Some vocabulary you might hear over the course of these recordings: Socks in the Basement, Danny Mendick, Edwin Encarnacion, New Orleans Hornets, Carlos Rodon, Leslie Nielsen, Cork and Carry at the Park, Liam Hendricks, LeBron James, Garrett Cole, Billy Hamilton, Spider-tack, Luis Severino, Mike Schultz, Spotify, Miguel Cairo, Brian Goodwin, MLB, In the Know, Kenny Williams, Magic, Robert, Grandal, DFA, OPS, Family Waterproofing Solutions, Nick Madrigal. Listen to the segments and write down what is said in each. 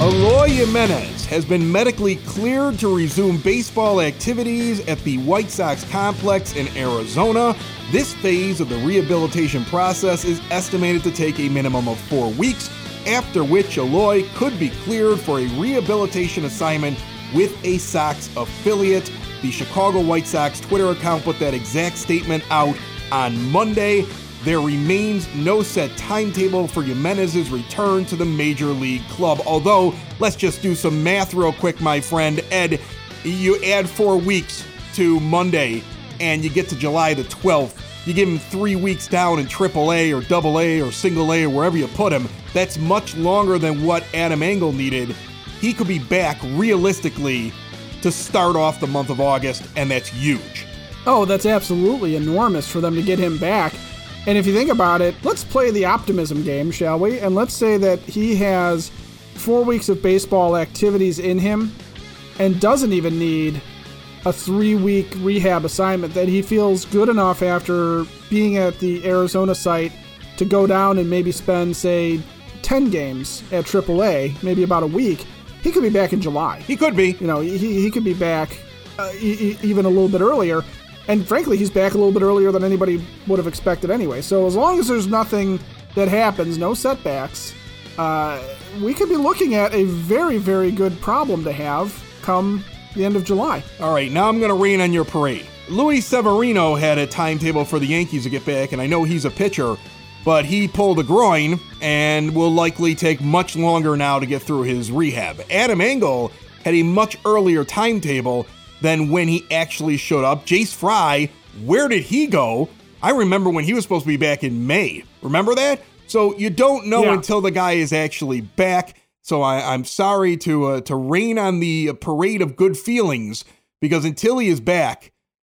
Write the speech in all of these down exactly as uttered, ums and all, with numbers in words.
Eloy Jiménez has been medically cleared to resume baseball activities at the White Sox complex in Arizona. This phase of the rehabilitation process is estimated to take a minimum of four weeks, after which Eloy could be cleared for a rehabilitation assignment with a Sox affiliate. The Chicago White Sox Twitter account put that exact statement out on Monday. There remains no set timetable for Jimenez's return to the Major League club. Although, let's just do some math real quick, my friend. Ed, you add four weeks to Monday, and you get to July the twelfth. You give him three weeks down in triple A or double A or single A or wherever you put him. That's much longer than what Adam Engel needed. He could be back, realistically, to start off the month of August, and that's huge. Oh, that's absolutely enormous for them to get him back. And if you think about it, let's play the optimism game, shall we? And let's say that he has four weeks of baseball activities in him and doesn't even need a three-week rehab assignment, that he feels good enough after being at the Arizona site to go down and maybe spend, say, ten games at triple A, maybe about a week. He could be back in July. He could be. You know, he, he could be back uh, e- even a little bit earlier. And frankly, he's back a little bit earlier than anybody would have expected anyway. So as long as there's nothing that happens, no setbacks, uh, we could be looking at a very, very good problem to have come the end of July. All right, now I'm going to rain on your parade. Luis Severino had a timetable for the Yankees to get back, and I know he's a pitcher, but he pulled a groin and will likely take much longer now to get through his rehab. Adam Engel had a much earlier timetable than when he actually showed up. Jace Fry, where did he go? I remember when he was supposed to be back in May. Remember that? So you don't know yeah. until the guy is actually back. So I, I'm sorry to uh, to rain on the parade of good feelings, because until he is back,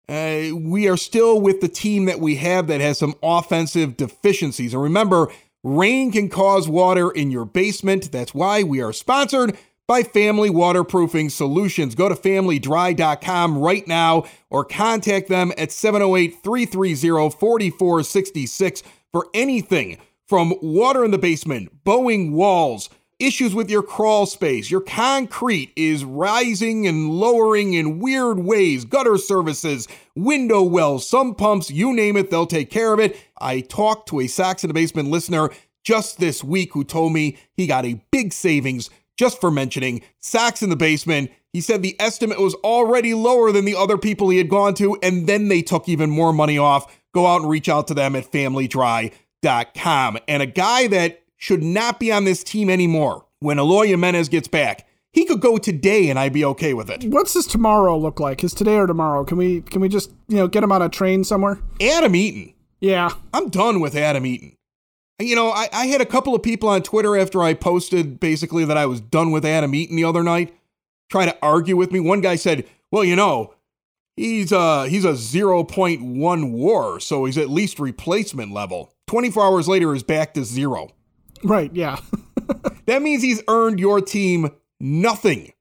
uh, we are still with the team that we have that has some offensive deficiencies. And remember, rain can cause water in your basement. That's why we are sponsored by Family Waterproofing Solutions. Go to family dry dot com right now or contact them at seven oh eight, three three zero, four four six six for anything from water in the basement, bowing walls, issues with your crawl space, your concrete is rising and lowering in weird ways, gutter services, window wells, sump pumps, you name it, they'll take care of it. I talked to a Socks in the Basement listener just this week who told me he got a big savings just for mentioning Socks in the Basement. He said the estimate was already lower than the other people he had gone to, and then they took even more money off. Go out and reach out to them at family dry dot com. And a guy that should not be on this team anymore, when Eloy Jiménez gets back, he could go today and I'd be okay with it. What's his tomorrow look like? His today or tomorrow? Can we can we just, you know, get him on a train somewhere? Adam Eaton. Yeah. I'm done with Adam Eaton. You know, I, I had a couple of people on Twitter after I posted basically that I was done with Adam Eaton the other night try to argue with me. One guy said, well, you know, he's a, he's a zero point one war, so he's at least replacement level. twenty-four hours later, he's back to zero. Right, yeah. That means he's earned your team nothing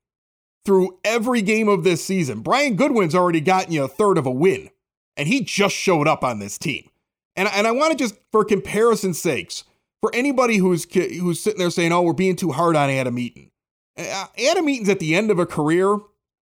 through every game of this season. Brian Goodwin's already gotten you a third of a win, and he just showed up on this team. And, and I want to just, for comparison's sakes, for anybody who's who's sitting there saying, oh, we're being too hard on Adam Eaton. Adam Eaton's at the end of a career.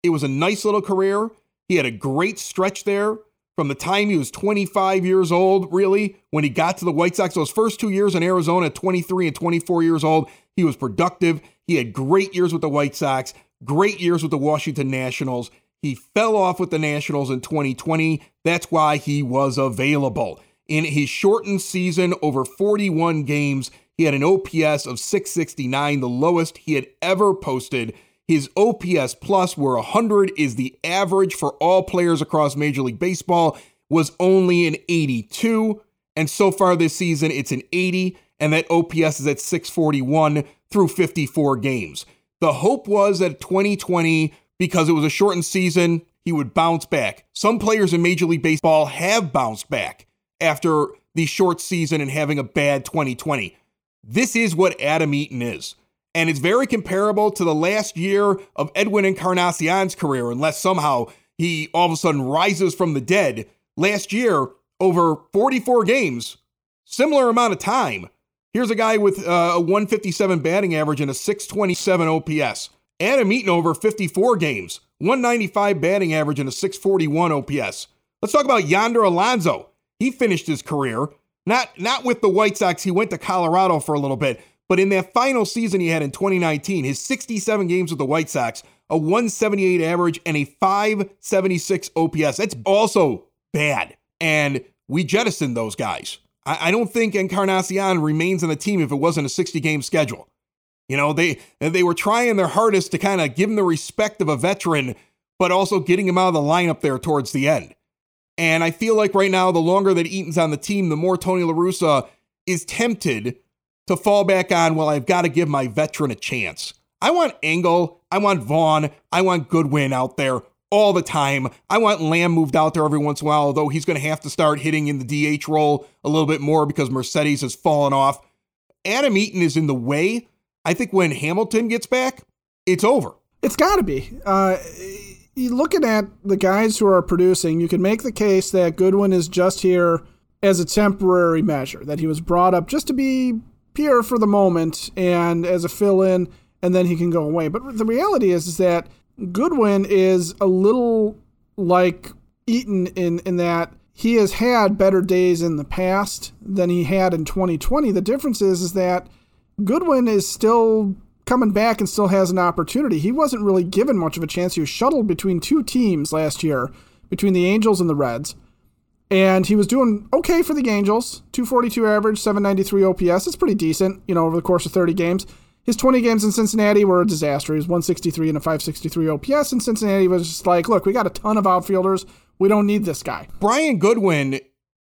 It was a nice little career. He had a great stretch there from the time he was twenty-five years old, really, when he got to the White Sox. Those first two years in Arizona, twenty-three and twenty-four years old, he was productive. He had great years with the White Sox, great years with the Washington Nationals. He fell off with the Nationals in twenty twenty. That's why he was available. In his shortened season, over forty-one games, he had an O P S of six sixty-nine, the lowest he had ever posted. His O P S plus, where one hundred is the average for all players across Major League Baseball, was only an eighty-two. And so far this season, it's an eighty, and that O P S is at six forty-one through fifty-four games. The hope was that twenty twenty, because it was a shortened season, he would bounce back. Some players in Major League Baseball have bounced back after the short season and having a bad twenty twenty. This is what Adam Eaton is. And it's very comparable to the last year of Edwin Encarnacion's career, unless somehow he all of a sudden rises from the dead. Last year, over forty-four games, similar amount of time. Here's a guy with uh, a one fifty-seven batting average and a six twenty-seven O P S. Adam Eaton over fifty-four games, one ninety-five batting average and a six forty-one O P S. Let's talk about Yonder Alonso. He finished his career, not, not with the White Sox. He went to Colorado for a little bit. But in that final season he had in twenty nineteen, his sixty-seven games with the White Sox, a one seventy-eight average and a five seventy-six O P S. That's also bad. And we jettisoned those guys. I, I don't think Encarnacion remains on the team if it wasn't a sixty-game schedule. You know, they, they were trying their hardest to kind of give him the respect of a veteran, but also getting him out of the lineup there towards the end. And I feel like right now, the longer that Eaton's on the team, the more Tony La Russa is tempted to fall back on, well, I've got to give my veteran a chance. I want Engel, I want Vaughn, I want Goodwin out there all the time. I want Lamb moved out there every once in a while, although he's going to have to start hitting in the D H role a little bit more because Mercedes has fallen off. Adam Eaton is in the way. I think when Hamilton gets back, it's over. It's got to be. Uh, looking at the guys who are producing, you can make the case that Goodwin is just here as a temporary measure, that he was brought up just to be here for the moment and as a fill-in, and then he can go away. But the reality is, is that Goodwin is a little like Eaton in, in that he has had better days in the past than he had in twenty twenty. The difference is, is that Goodwin is still coming back and still has an opportunity. He wasn't really given much of a chance. He was shuttled between two teams last year, between the Angels and the Reds. And he was doing okay for the Angels, two forty-two average, seven ninety-three O P S. It's pretty decent, you know, over the course of thirty games. His twenty games in Cincinnati were a disaster. He was one sixty-three and a five sixty-three O P S, and Cincinnati was just like, look, we got a ton of outfielders. We don't need this guy. Brian Goodwin,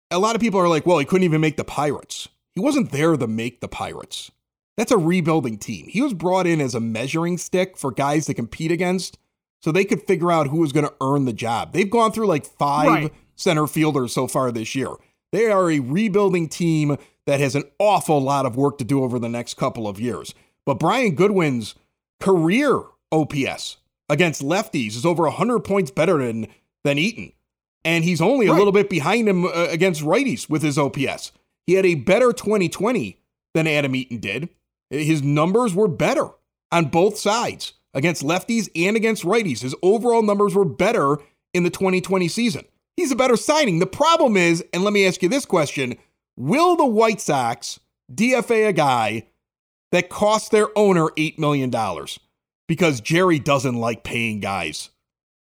a lot of people are like, well, he couldn't even make the Pirates. He wasn't there to make the Pirates. That's a rebuilding team. He was brought in as a measuring stick for guys to compete against so they could figure out who was going to earn the job. They've gone through like five... Right. Center fielders so far this year. They are a rebuilding team that has an awful lot of work to do over the next couple of years. But Brian Goodwin's career O P S against lefties is over one hundred points better than, than Eaton. And he's only right. a little bit behind him uh, against righties with his O P S. He had a better twenty twenty than Adam Eaton did. His numbers were better on both sides, against lefties and against righties. His overall numbers were better in the twenty twenty season. He's a better signing. The problem is, and let me ask you this question, will the White Sox D F A a guy that cost their owner eight million dollars? Because Jerry doesn't like paying guys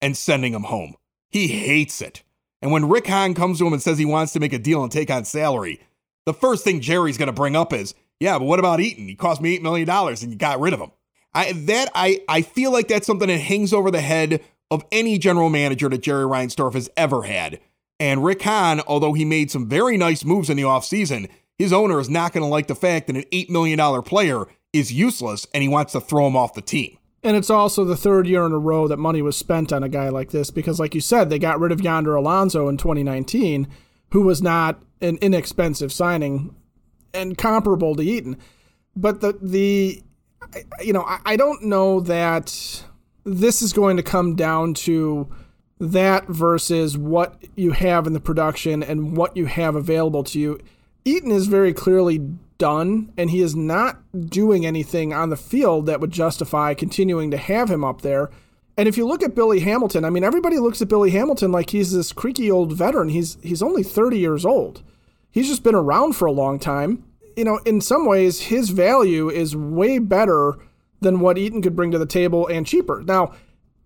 and sending them home. He hates it. And when Rick Hahn comes to him and says he wants to make a deal and take on salary, the first thing Jerry's going to bring up is, yeah, but what about Eaton? He cost me eight million dollars and you got rid of him. I, that, I, I feel like that's something that hangs over the head of any general manager that Jerry Reinsdorf has ever had. And Rick Hahn, although he made some very nice moves in the offseason, his owner is not going to like the fact that an eight million dollars player is useless and he wants to throw him off the team. And it's also the third year in a row that money was spent on a guy like this because, like you said, they got rid of Yonder Alonso in twenty nineteen, who was not an inexpensive signing and comparable to Eaton. But the, the you know, I, I don't know that... This is going to come down to that versus what you have in the production and what you have available to you. Eaton is very clearly done, and he is not doing anything on the field that would justify continuing to have him up there. And if you look at Billy Hamilton, I mean, everybody looks at Billy Hamilton like he's this creaky old veteran. He's he's only thirty years old. He's just been around for a long time. You know, in some ways, his value is way better than what Eaton could bring to the table and cheaper. Now,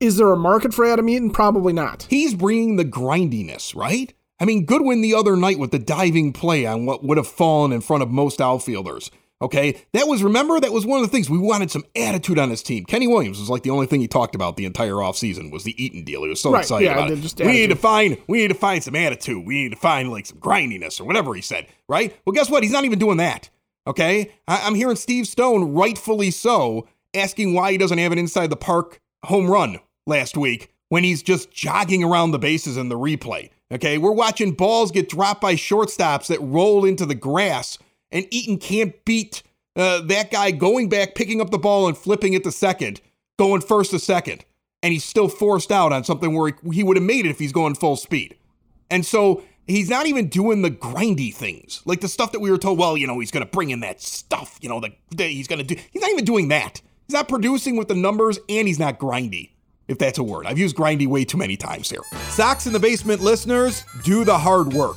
is there a market for Adam Eaton? Probably not. He's bringing the grindiness, right? I mean, Goodwin the other night with the diving play on what would have fallen in front of most outfielders, okay? That was, remember, that was one of the things. We wanted some attitude on this team. Kenny Williams was like the only thing he talked about the entire offseason was the Eaton deal. He was so right, excited yeah, about it. Just we need to find, we need to find some attitude. We need to find, like, some grindiness or whatever he said, right? Well, guess what? He's not even doing that, okay? I- I'm hearing Steve Stone, rightfully so, asking why he doesn't have an inside the park home run last week when he's just jogging around the bases in the replay. Okay, we're watching balls get dropped by shortstops that roll into the grass, and Eaton can't beat uh, that guy going back, picking up the ball and flipping it to second, going first to second. And he's still forced out on something where he, he would have made it if he's going full speed. And so he's not even doing the grindy things, like the stuff that we were told, well, you know, he's going to bring in that stuff, you know, the, the, he's going to do. He's not even doing that. He's not producing with the numbers, and he's not grindy, if that's a word. I've used grindy way too many times here. Socks in the Basement listeners, do the hard work.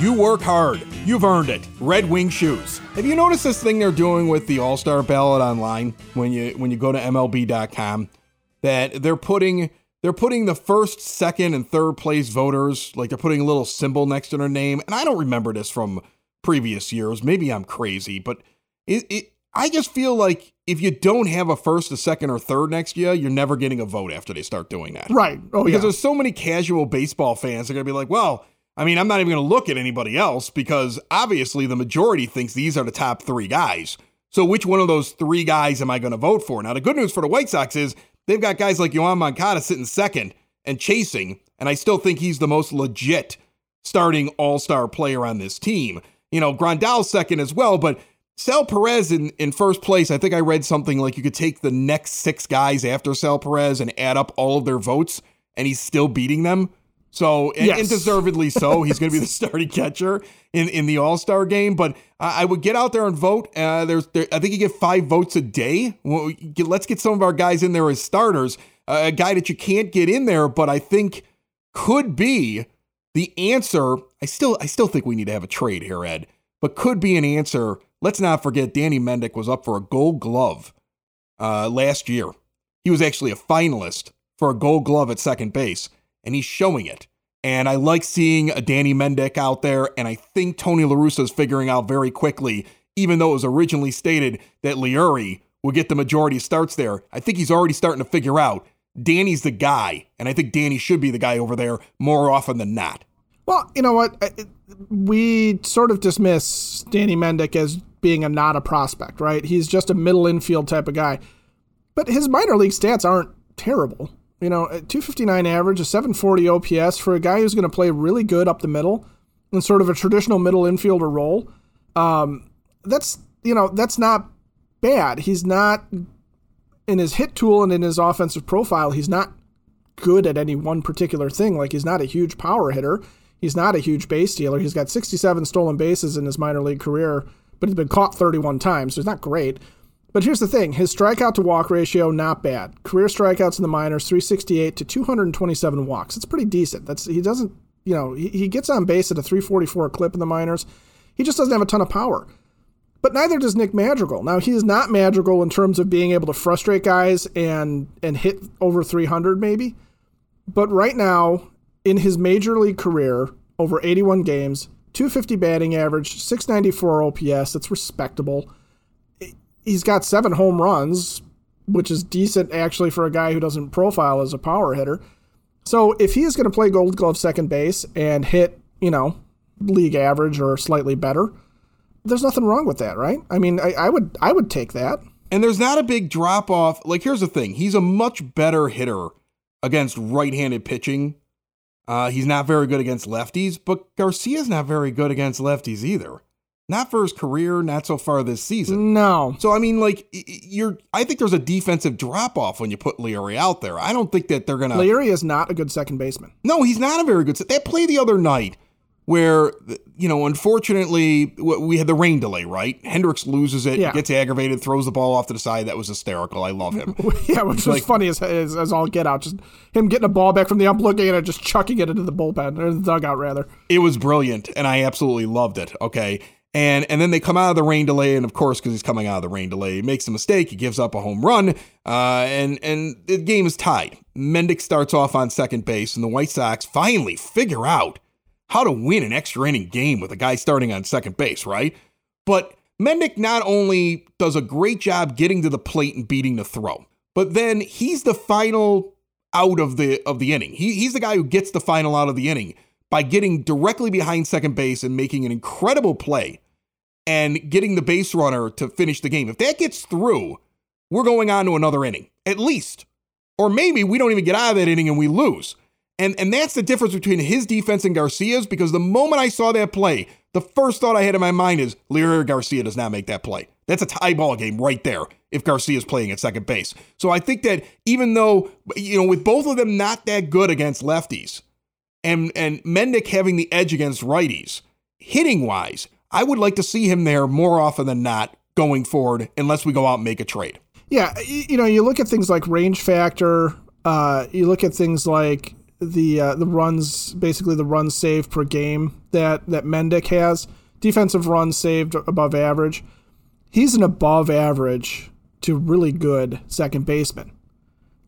You work hard. You've earned it. Red Wing Shoes. Have you noticed this thing they're doing with the All-Star ballot online when you when you go to M L B dot com? That they're putting... They're putting the first, second, and third place voters, like they're putting a little symbol next to their name. And I don't remember this from previous years. Maybe I'm crazy, but it, it, I just feel like if you don't have a first, a second, or third next year, you're never getting a vote after they start doing that. Right. Oh, because yeah. There's so many casual baseball fans that are going to be like, well, I mean, I'm not even going to look at anybody else because obviously the majority thinks these are the top three guys. So which one of those three guys am I going to vote for? Now, the good news for the White Sox is they've got guys like Yoán Moncada sitting second and chasing, and I still think he's the most legit starting all-star player on this team. You know, Grandal's second as well, but Sal Perez in, in first place. I think I read something like you could take the next six guys after Sal Perez and add up all of their votes, and he's still beating them. So, and, yes. and deservedly so, he's going to be the starting catcher in, in the All-Star game. But uh, I would get out there and vote. Uh, there's, there, I think you get five votes a day. Well, get, let's get some of our guys in there as starters. Uh, a guy that you can't get in there, but I think could be the answer. I still, I still think we need to have a trade here, Ed. But could be an answer. Let's not forget, Danny Mendick was up for a Gold Glove uh, last year. He was actually a finalist for a Gold Glove at second base. And he's showing it. And I like seeing a Danny Mendick out there. And I think Tony La Russa is figuring out very quickly, even though it was originally stated that Leury will get the majority of starts there. I think he's already starting to figure out Danny's the guy. And I think Danny should be the guy over there more often than not. Well, you know what? We sort of dismiss Danny Mendick as being a not a prospect, right? He's just a middle infield type of guy. But his minor league stats aren't terrible. You know, a two fifty-nine average, a seven forty O P S for a guy who's going to play really good up the middle in sort of a traditional middle infielder role. Um, that's, you know, that's not bad. He's not, in his hit tool and in his offensive profile, he's not good at any one particular thing. Like, he's not a huge power hitter. He's not a huge base stealer. He's got sixty-seven stolen bases in his minor league career, but he's been caught thirty-one times, so he's not great. But here's the thing, his strikeout-to-walk ratio, not bad. Career strikeouts in the minors, three sixty-eight to two twenty-seven walks. It's pretty decent. That's He doesn't, you know, he, he gets on base at a three forty-four clip in the minors. He just doesn't have a ton of power. But neither does Nick Madrigal. Now, he is not Madrigal in terms of being able to frustrate guys and, and hit over three hundred maybe. But right now, in his major league career, over eighty-one games, two fifty batting average, six ninety-four O P S, that's respectable. He's got seven home runs, which is decent actually for a guy who doesn't profile as a power hitter. So if he is going to play Gold Glove second base and hit, you know, league average or slightly better, there's nothing wrong with that, right? I mean, I, I would I would take that. And there's not a big drop off. Like, here's the thing. He's a much better hitter against right-handed pitching. Uh, he's not very good against lefties, but Garcia's not very good against lefties either. Not for his career, not so far this season. No. So, I mean, like, you're. I think there's a defensive drop-off when you put Leury out there. I don't think that they're going to... Leury is not a good second baseman. No, he's not a very good... That play the other night where, you know, unfortunately, we had the rain delay, right? Hendricks loses it, yeah. gets aggravated, throws the ball off to the side. That was hysterical. I love him. yeah, which was like, funny as, as, as all get out. Just him getting a ball back from the ump, looking at it, just chucking it into the bullpen, or the dugout, rather. It was brilliant, and I absolutely loved it, okay? And and then they come out of the rain delay, and of course, because he's coming out of the rain delay, he makes a mistake, he gives up a home run, uh, and, and the game is tied. Mendick starts off on second base, and the White Sox finally figure out how to win an extra inning game with a guy starting on second base, right? But Mendick not only does a great job getting to the plate and beating the throw, but then he's the final out of the of the inning. He, he's the guy who gets the final out of the inning by getting directly behind second base and making an incredible play and getting the base runner to finish the game. If that gets through, we're going on to another inning, at least. Or maybe we don't even get out of that inning and we lose. And and that's the difference between his defense and Garcia's, because the moment I saw that play, the first thought I had in my mind is, Leury García does not make that play. That's a tie ball game right there if Garcia's playing at second base. So I think that even though, you know, with both of them not that good against lefties, and, and Mendick having the edge against righties, hitting-wise, I would like to see him there more often than not going forward, unless we go out and make a trade. Yeah, you know, you look at things like range factor. Uh, you look at things like the uh, the runs, basically the runs saved per game that, that Mendick has. Defensive runs saved above average. He's an above average to really good second baseman.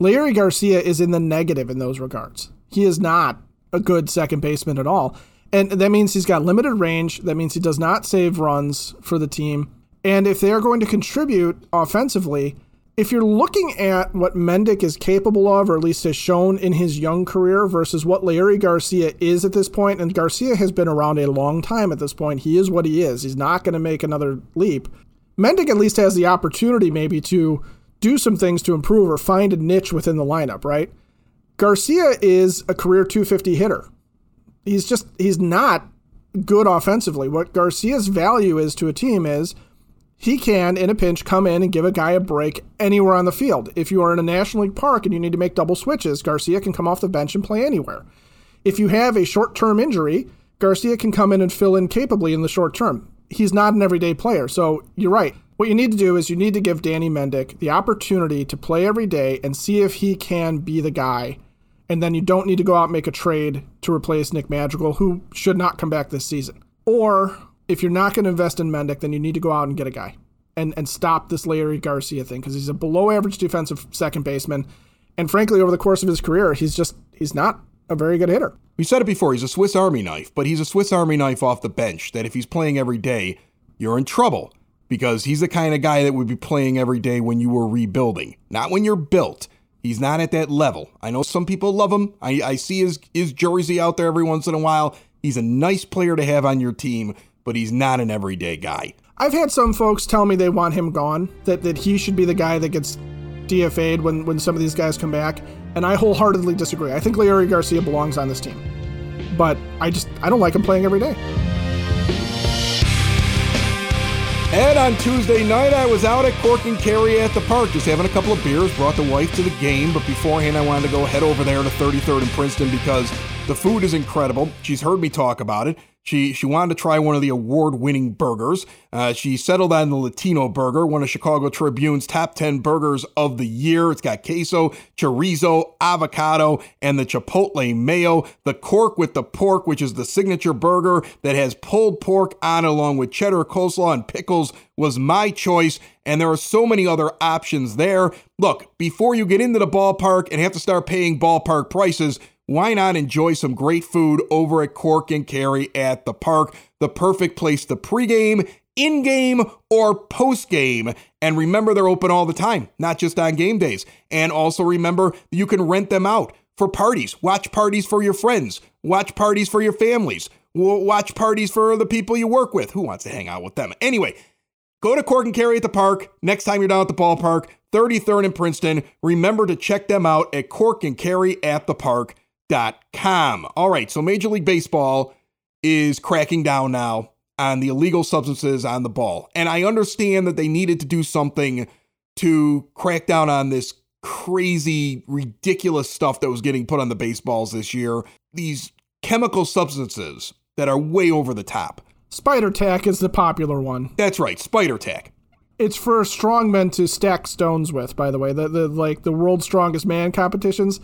Leury García is in the negative in those regards. He is not a good second baseman at all. And that means he's got limited range. That means he does not save runs for the team. And if they are going to contribute offensively, if you're looking at what Mendick is capable of, or at least has shown in his young career, versus what Leury García is at this point, and Garcia has been around a long time at this point. He is what he is. He's not going to make another leap. Mendick at least has the opportunity maybe to do some things to improve or find a niche within the lineup, right? Garcia is a career two fifty hitter. He's just, he's not good offensively. What Garcia's value is to a team is he can, in a pinch, come in and give a guy a break anywhere on the field. If you are in a National League park and you need to make double switches, Garcia can come off the bench and play anywhere. If you have a short-term injury, Garcia can come in and fill in capably in the short term. He's not an everyday player, so you're right. What you need to do is you need to give Danny Mendick the opportunity to play every day and see if he can be the guy. And then you don't need to go out and make a trade to replace Nick Madrigal, who should not come back this season. Or if you're not going to invest in Mendick, then you need to go out and get a guy and, and stop this Leury García thing, because he's a below-average defensive second baseman. And frankly, over the course of his career, he's just he's not a very good hitter. We said it before, he's a Swiss Army knife, but he's a Swiss Army knife off the bench that if he's playing every day, you're in trouble, because he's the kind of guy that would be playing every day when you were rebuilding, not when you're built. He's not at that level. I know some people love him. I, I see his, his jersey out there every once in a while. He's a nice player to have on your team, but he's not an everyday guy. I've had some folks tell me they want him gone, that, that he should be the guy that gets D F A'd when, when some of these guys come back, and I wholeheartedly disagree. I think Leury García belongs on this team, but I just I don't like him playing every day. And on Tuesday night, I was out at Cork and Carry at the Park, just having a couple of beers, brought the wife to the game. But beforehand, I wanted to go head over there to thirty-third and Princeton because the food is incredible. She's heard me talk about it. She she wanted to try one of the award-winning burgers. Uh, she settled on the Latino burger, one of Chicago Tribune's top ten burgers of the year. It's got queso, chorizo, avocado, and the chipotle mayo. The Cork with the Pork, which is the signature burger that has pulled pork on along with cheddar, coleslaw, and pickles, was my choice. And there are so many other options there. Look, before you get into the ballpark and have to start paying ballpark prices, why not enjoy some great food over at Cork and Carry at the Park? The perfect place to pregame, in-game, or post-game. And remember, they're open all the time, not just on game days. And also remember, you can rent them out for parties. Watch parties for your friends. Watch parties for your families. Watch parties for the people you work with. Who wants to hang out with them? Anyway, go to Cork and Carry at the Park next time you're down at the ballpark, thirty-third and Princeton. Remember to check them out at cork and carry at the park dot com. All right, so Major League Baseball is cracking down now on the illegal substances on the ball. And I understand that they needed to do something to crack down on this crazy, ridiculous stuff that was getting put on the baseballs this year. These chemical substances that are way over the top. Spider-tack is the popular one. That's right, Spider-tack. It's for strongmen to stack stones with, by the way. The, the like the world's strongest man competitions,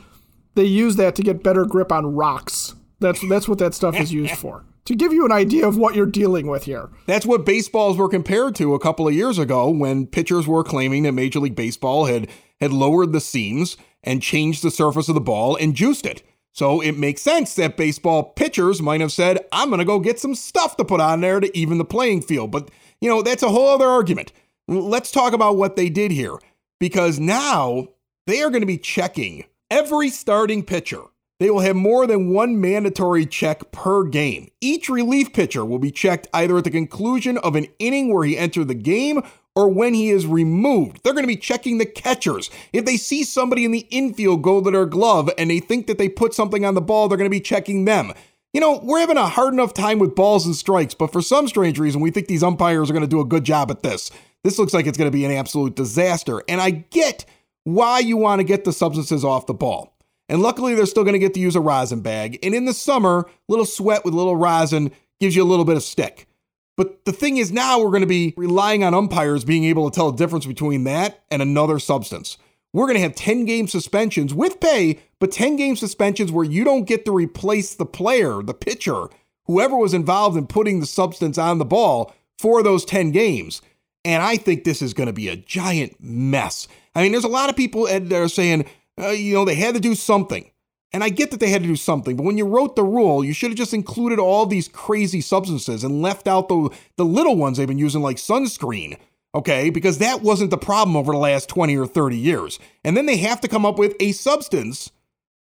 they use that to get better grip on rocks. That's that's what that stuff is used for. To give you an idea of what you're dealing with here. That's what baseballs were compared to a couple of years ago when pitchers were claiming that Major League Baseball had had lowered the seams and changed the surface of the ball and juiced it. So it makes sense that baseball pitchers might have said, I'm going to go get some stuff to put on there to even the playing field. But, you know, that's a whole other argument. Let's talk about what they did here, because now they are going to be checking every starting pitcher. They will have more than one mandatory check per game. Each relief pitcher will be checked either at the conclusion of an inning where he entered the game or when he is removed. They're going to be checking the catchers. If they see somebody in the infield go to their glove and they think that they put something on the ball, they're going to be checking them. You know, we're having a hard enough time with balls and strikes, but for some strange reason, we think these umpires are going to do a good job at this. This looks like it's going to be an absolute disaster. And I get why you want to get the substances off the ball. And luckily, they're still going to get to use a rosin bag. And in the summer, little sweat with a little rosin gives you a little bit of stick. But the thing is, now we're going to be relying on umpires being able to tell the difference between that and another substance. We're going to have ten-game suspensions with pay, but ten-game suspensions where you don't get to replace the player, the pitcher, whoever was involved in putting the substance on the ball for those ten games. And I think this is going to be a giant mess. I mean, there's a lot of people that are saying, Uh, you know, they had to do something. And I get that they had to do something, but when you wrote the rule, you should have just included all these crazy substances and left out the, the little ones they've been using like sunscreen, okay? Because that wasn't the problem over the last twenty or thirty years. And then they have to come up with a substance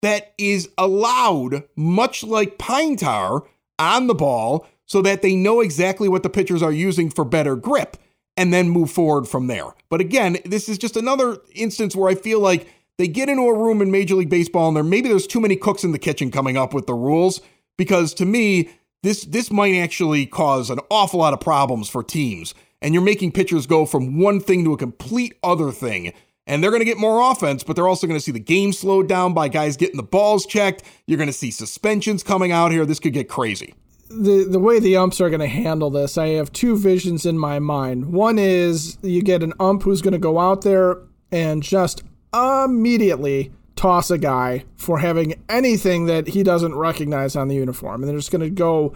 that is allowed, much like pine tar, on the ball so that they know exactly what the pitchers are using for better grip and then move forward from there. But again, this is just another instance where I feel like they get into a room in Major League Baseball and there maybe there's too many cooks in the kitchen coming up with the rules, because to me, this this might actually cause an awful lot of problems for teams. And you're making pitchers go from one thing to a complete other thing. And they're going to get more offense, but they're also going to see the game slowed down by guys getting the balls checked. You're going to see suspensions coming out here. This could get crazy. The the way the umps are going to handle this, I have two visions in my mind. One is you get an ump who's going to go out there and just immediately toss a guy for having anything that he doesn't recognize on the uniform, and they're just going to go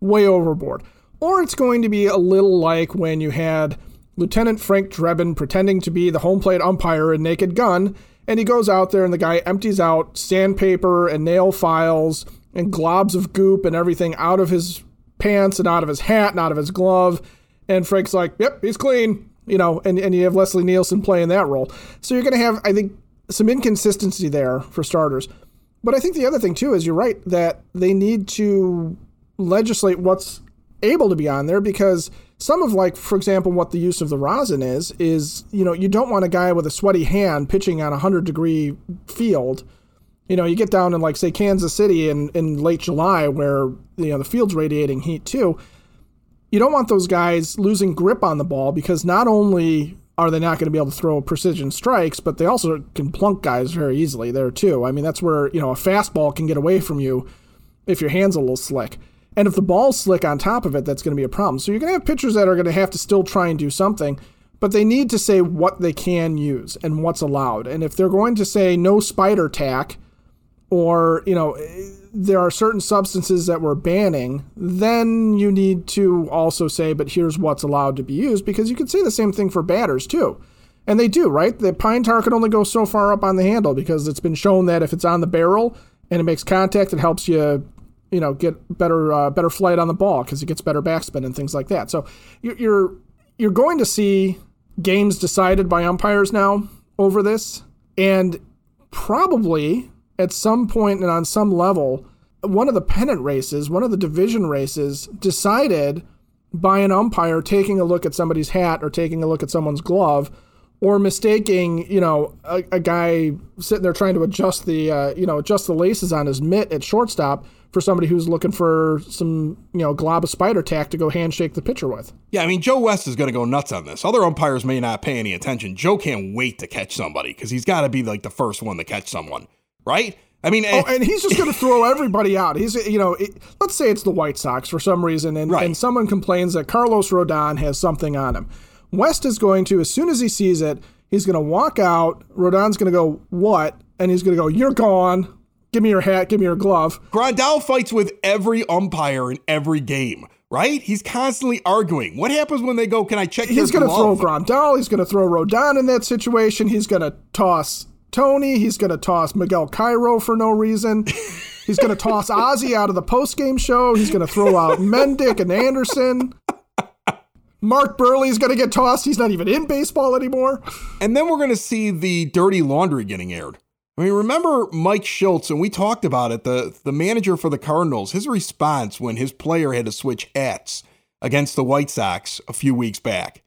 way overboard. Or it's going to be a little like when you had Lieutenant Frank Drebin pretending to be the home plate umpire in Naked Gun, and he goes out there and the guy empties out sandpaper and nail files and globs of goop and everything out of his pants and out of his hat and out of his glove, and Frank's like, yep, he's clean. You know, and, and you have Leslie Nielsen playing that role. So you're going to have, I think, some inconsistency there for starters. But I think the other thing, too, is you're right that they need to legislate what's able to be on there, because some of, like, for example, what the use of the rosin is, is, you know, you don't want a guy with a sweaty hand pitching on a one hundred degree field. You know, you get down in, like, say, Kansas City in, in late July where, you know, the field's radiating heat, too. You don't want those guys losing grip on the ball, because not only are they not going to be able to throw precision strikes, but they also can plunk guys very easily there too. I mean, that's where, you know, a fastball can get away from you if your hand's a little slick. And if the ball's slick on top of it, that's going to be a problem. So you're going to have pitchers that are going to have to still try and do something, but they need to say what they can use and what's allowed. And if they're going to say no spider tack, or, you know, there are certain substances that we're banning, then you need to also say, but here's what's allowed to be used, because you could say the same thing for batters too. And they do, right? The pine tar can only go so far up on the handle, because it's been shown that if it's on the barrel and it makes contact, it helps you, you know, get better uh, better flight on the ball, because it gets better backspin and things like that. So you're you're going to see games decided by umpires now over this, and probably at some point and on some level, one of the pennant races, one of the division races, decided by an umpire taking a look at somebody's hat or taking a look at someone's glove, or mistaking, you know, a, a guy sitting there trying to adjust the, uh, you know, adjust the laces on his mitt at shortstop for somebody who's looking for some, you know, glob of Spider-tack to go handshake the pitcher with. Yeah, I mean, Joe West is going to go nuts on this. Other umpires may not pay any attention. Joe can't wait to catch somebody because he's got to be like the first one to catch someone, right? I mean, oh, and he's just going to throw everybody out. He's, you know, it, let's say it's the White Sox for some reason, and, right. and someone complains that Carlos Rodon has something on him. West is going to, as soon as he sees it, he's going to walk out. Rodon's going to go, what? And he's going to go, you're gone. Give me your hat. Give me your glove. Grandal fights with every umpire in every game, right? He's constantly arguing. What happens when they go, can I check your glove? He's going to throw Grandal. He's going to throw Rodon in that situation. He's going to toss Tony. He's going to toss Miguel Cairo for no reason. He's going to toss Ozzy out of the postgame show. He's going to throw out Mendick and Anderson. Mark Burley's going to get tossed. He's not even in baseball anymore. And then we're going to see the dirty laundry getting aired. I mean, remember Mike Schultz, and we talked about it, the, the manager for the Cardinals, his response when his player had to switch hats against the White Sox a few weeks back.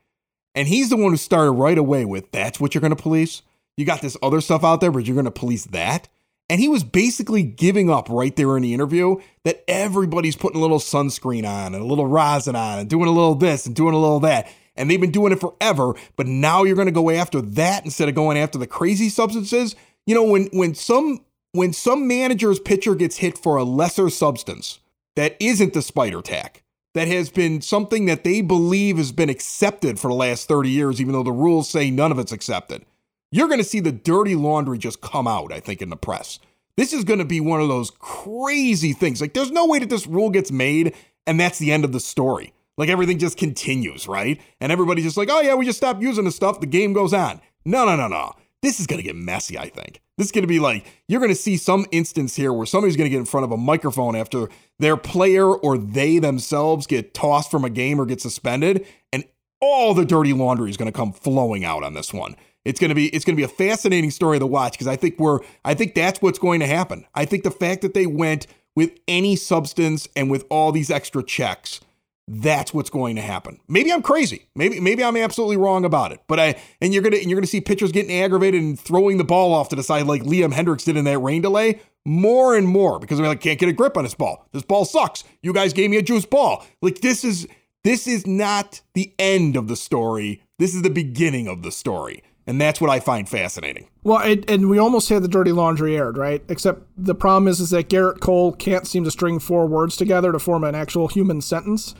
And he's the one who started right away with, that's what you're going to police? You got this other stuff out there, but you're going to police that? And he was basically giving up right there in the interview that everybody's putting a little sunscreen on and a little rosin on and doing a little this and doing a little that. And they've been doing it forever, but now you're going to go after that instead of going after the crazy substances. You know, when when some when some manager's pitcher gets hit for a lesser substance that isn't the Spider-tack, that has been something that they believe has been accepted for the last thirty years, even though the rules say none of it's accepted, you're going to see the dirty laundry just come out, I think, in the press. This is going to be one of those crazy things. Like, there's no way that this rule gets made and that's the end of the story. Like, everything just continues, right? And everybody's just like, oh, yeah, we just stopped using this stuff. The game goes on. No, no, no, no. This is going to get messy, I think. This is going to be like, you're going to see some instance here where somebody's going to get in front of a microphone after their player or they themselves get tossed from a game or get suspended, and all the dirty laundry is going to come flowing out on this one. It's going to be it's going to be a fascinating story to watch because I think we're I think that's what's going to happen. I think the fact that they went with any substance and with all these extra checks, that's what's going to happen. Maybe I'm crazy. Maybe maybe I'm absolutely wrong about it. But I and you're gonna and you're gonna see pitchers getting aggravated and throwing the ball off to the side like Liam Hendricks did in that rain delay more and more because they're like, can't get a grip on this ball. This ball sucks. You guys gave me a juice ball. Like this is this is not the end of the story. This is the beginning of the story. And that's what I find fascinating. Well, it, and we almost had the dirty laundry aired, right? Except the problem is, is that Garrett Cole can't seem to string four words together to form an actual human sentence.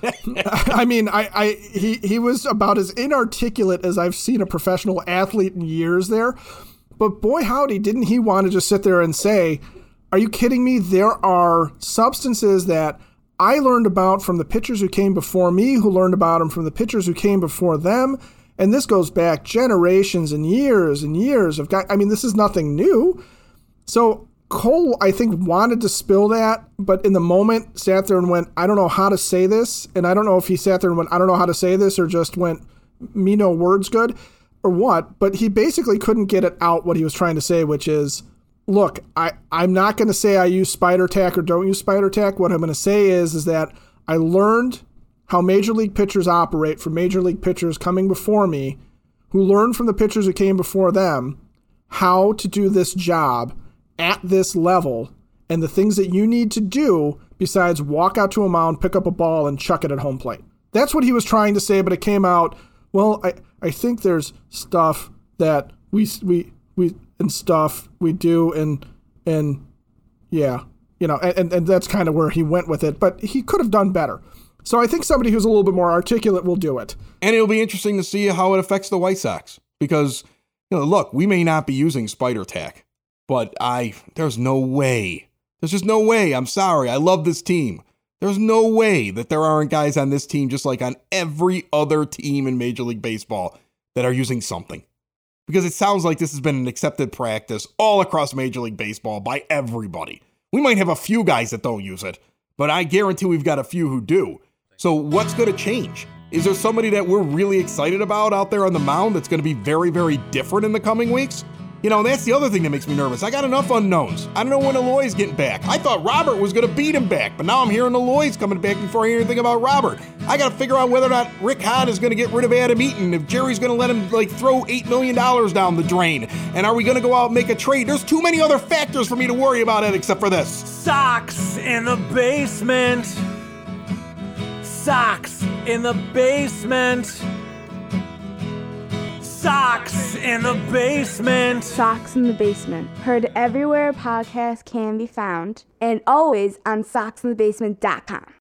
I mean, I, I he, he was about as inarticulate as I've seen a professional athlete in years there. But boy, howdy, didn't he want to just sit there and say, are you kidding me? There are substances that I learned about from the pitchers who came before me, who learned about them from the pitchers who came before them. And this goes back generations and years and years of guys. I mean, this is nothing new. So Cole, I think, wanted to spill that, but in the moment sat there and went, I don't know how to say this. And I don't know if he sat there and went, I don't know how to say this, or just went, me no words good or what. But he basically couldn't get it out what he was trying to say, which is, look, I, I'm not going to say I use Spider-tack or don't use Spider-tack. What I'm going to say is, is that I learned how major league pitchers operate from major league pitchers coming before me, who learned from the pitchers who came before them how to do this job at this level, and the things that you need to do besides walk out to a mound, pick up a ball, and chuck it at home plate. That's what he was trying to say, but it came out, well, I, I think there's stuff that we we we and stuff we do and and yeah, you know, and, and that's kind of where he went with it, but he could have done better. So I think somebody who's a little bit more articulate will do it. And it'll be interesting to see how it affects the White Sox because, you know, look, we may not be using Spider-tack, but I there's no way. There's just no way. I'm sorry. I love this team. There's no way that there aren't guys on this team, just like on every other team in Major League Baseball, that are using something. Because it sounds like this has been an accepted practice all across Major League Baseball by everybody. We might have a few guys that don't use it, but I guarantee we've got a few who do. So what's going to change? Is there somebody that we're really excited about out there on the mound that's going to be very, very different in the coming weeks? You know, that's the other thing that makes me nervous. I got enough unknowns. I don't know when Eloy's getting back. I thought Robert was going to beat him back, but now I'm hearing Eloy's coming back before I hear anything about Robert. I got to figure out whether or not Rick Hahn is going to get rid of Adam Eaton, if Jerry's going to let him, like, throw eight million dollars down the drain. And are we going to go out and make a trade? There's too many other factors for me to worry about it except for this. Socks in the basement. Socks in the basement. Socks in the basement. Socks in the basement. Heard everywhere podcasts can be found and always on socks in the basement dot com.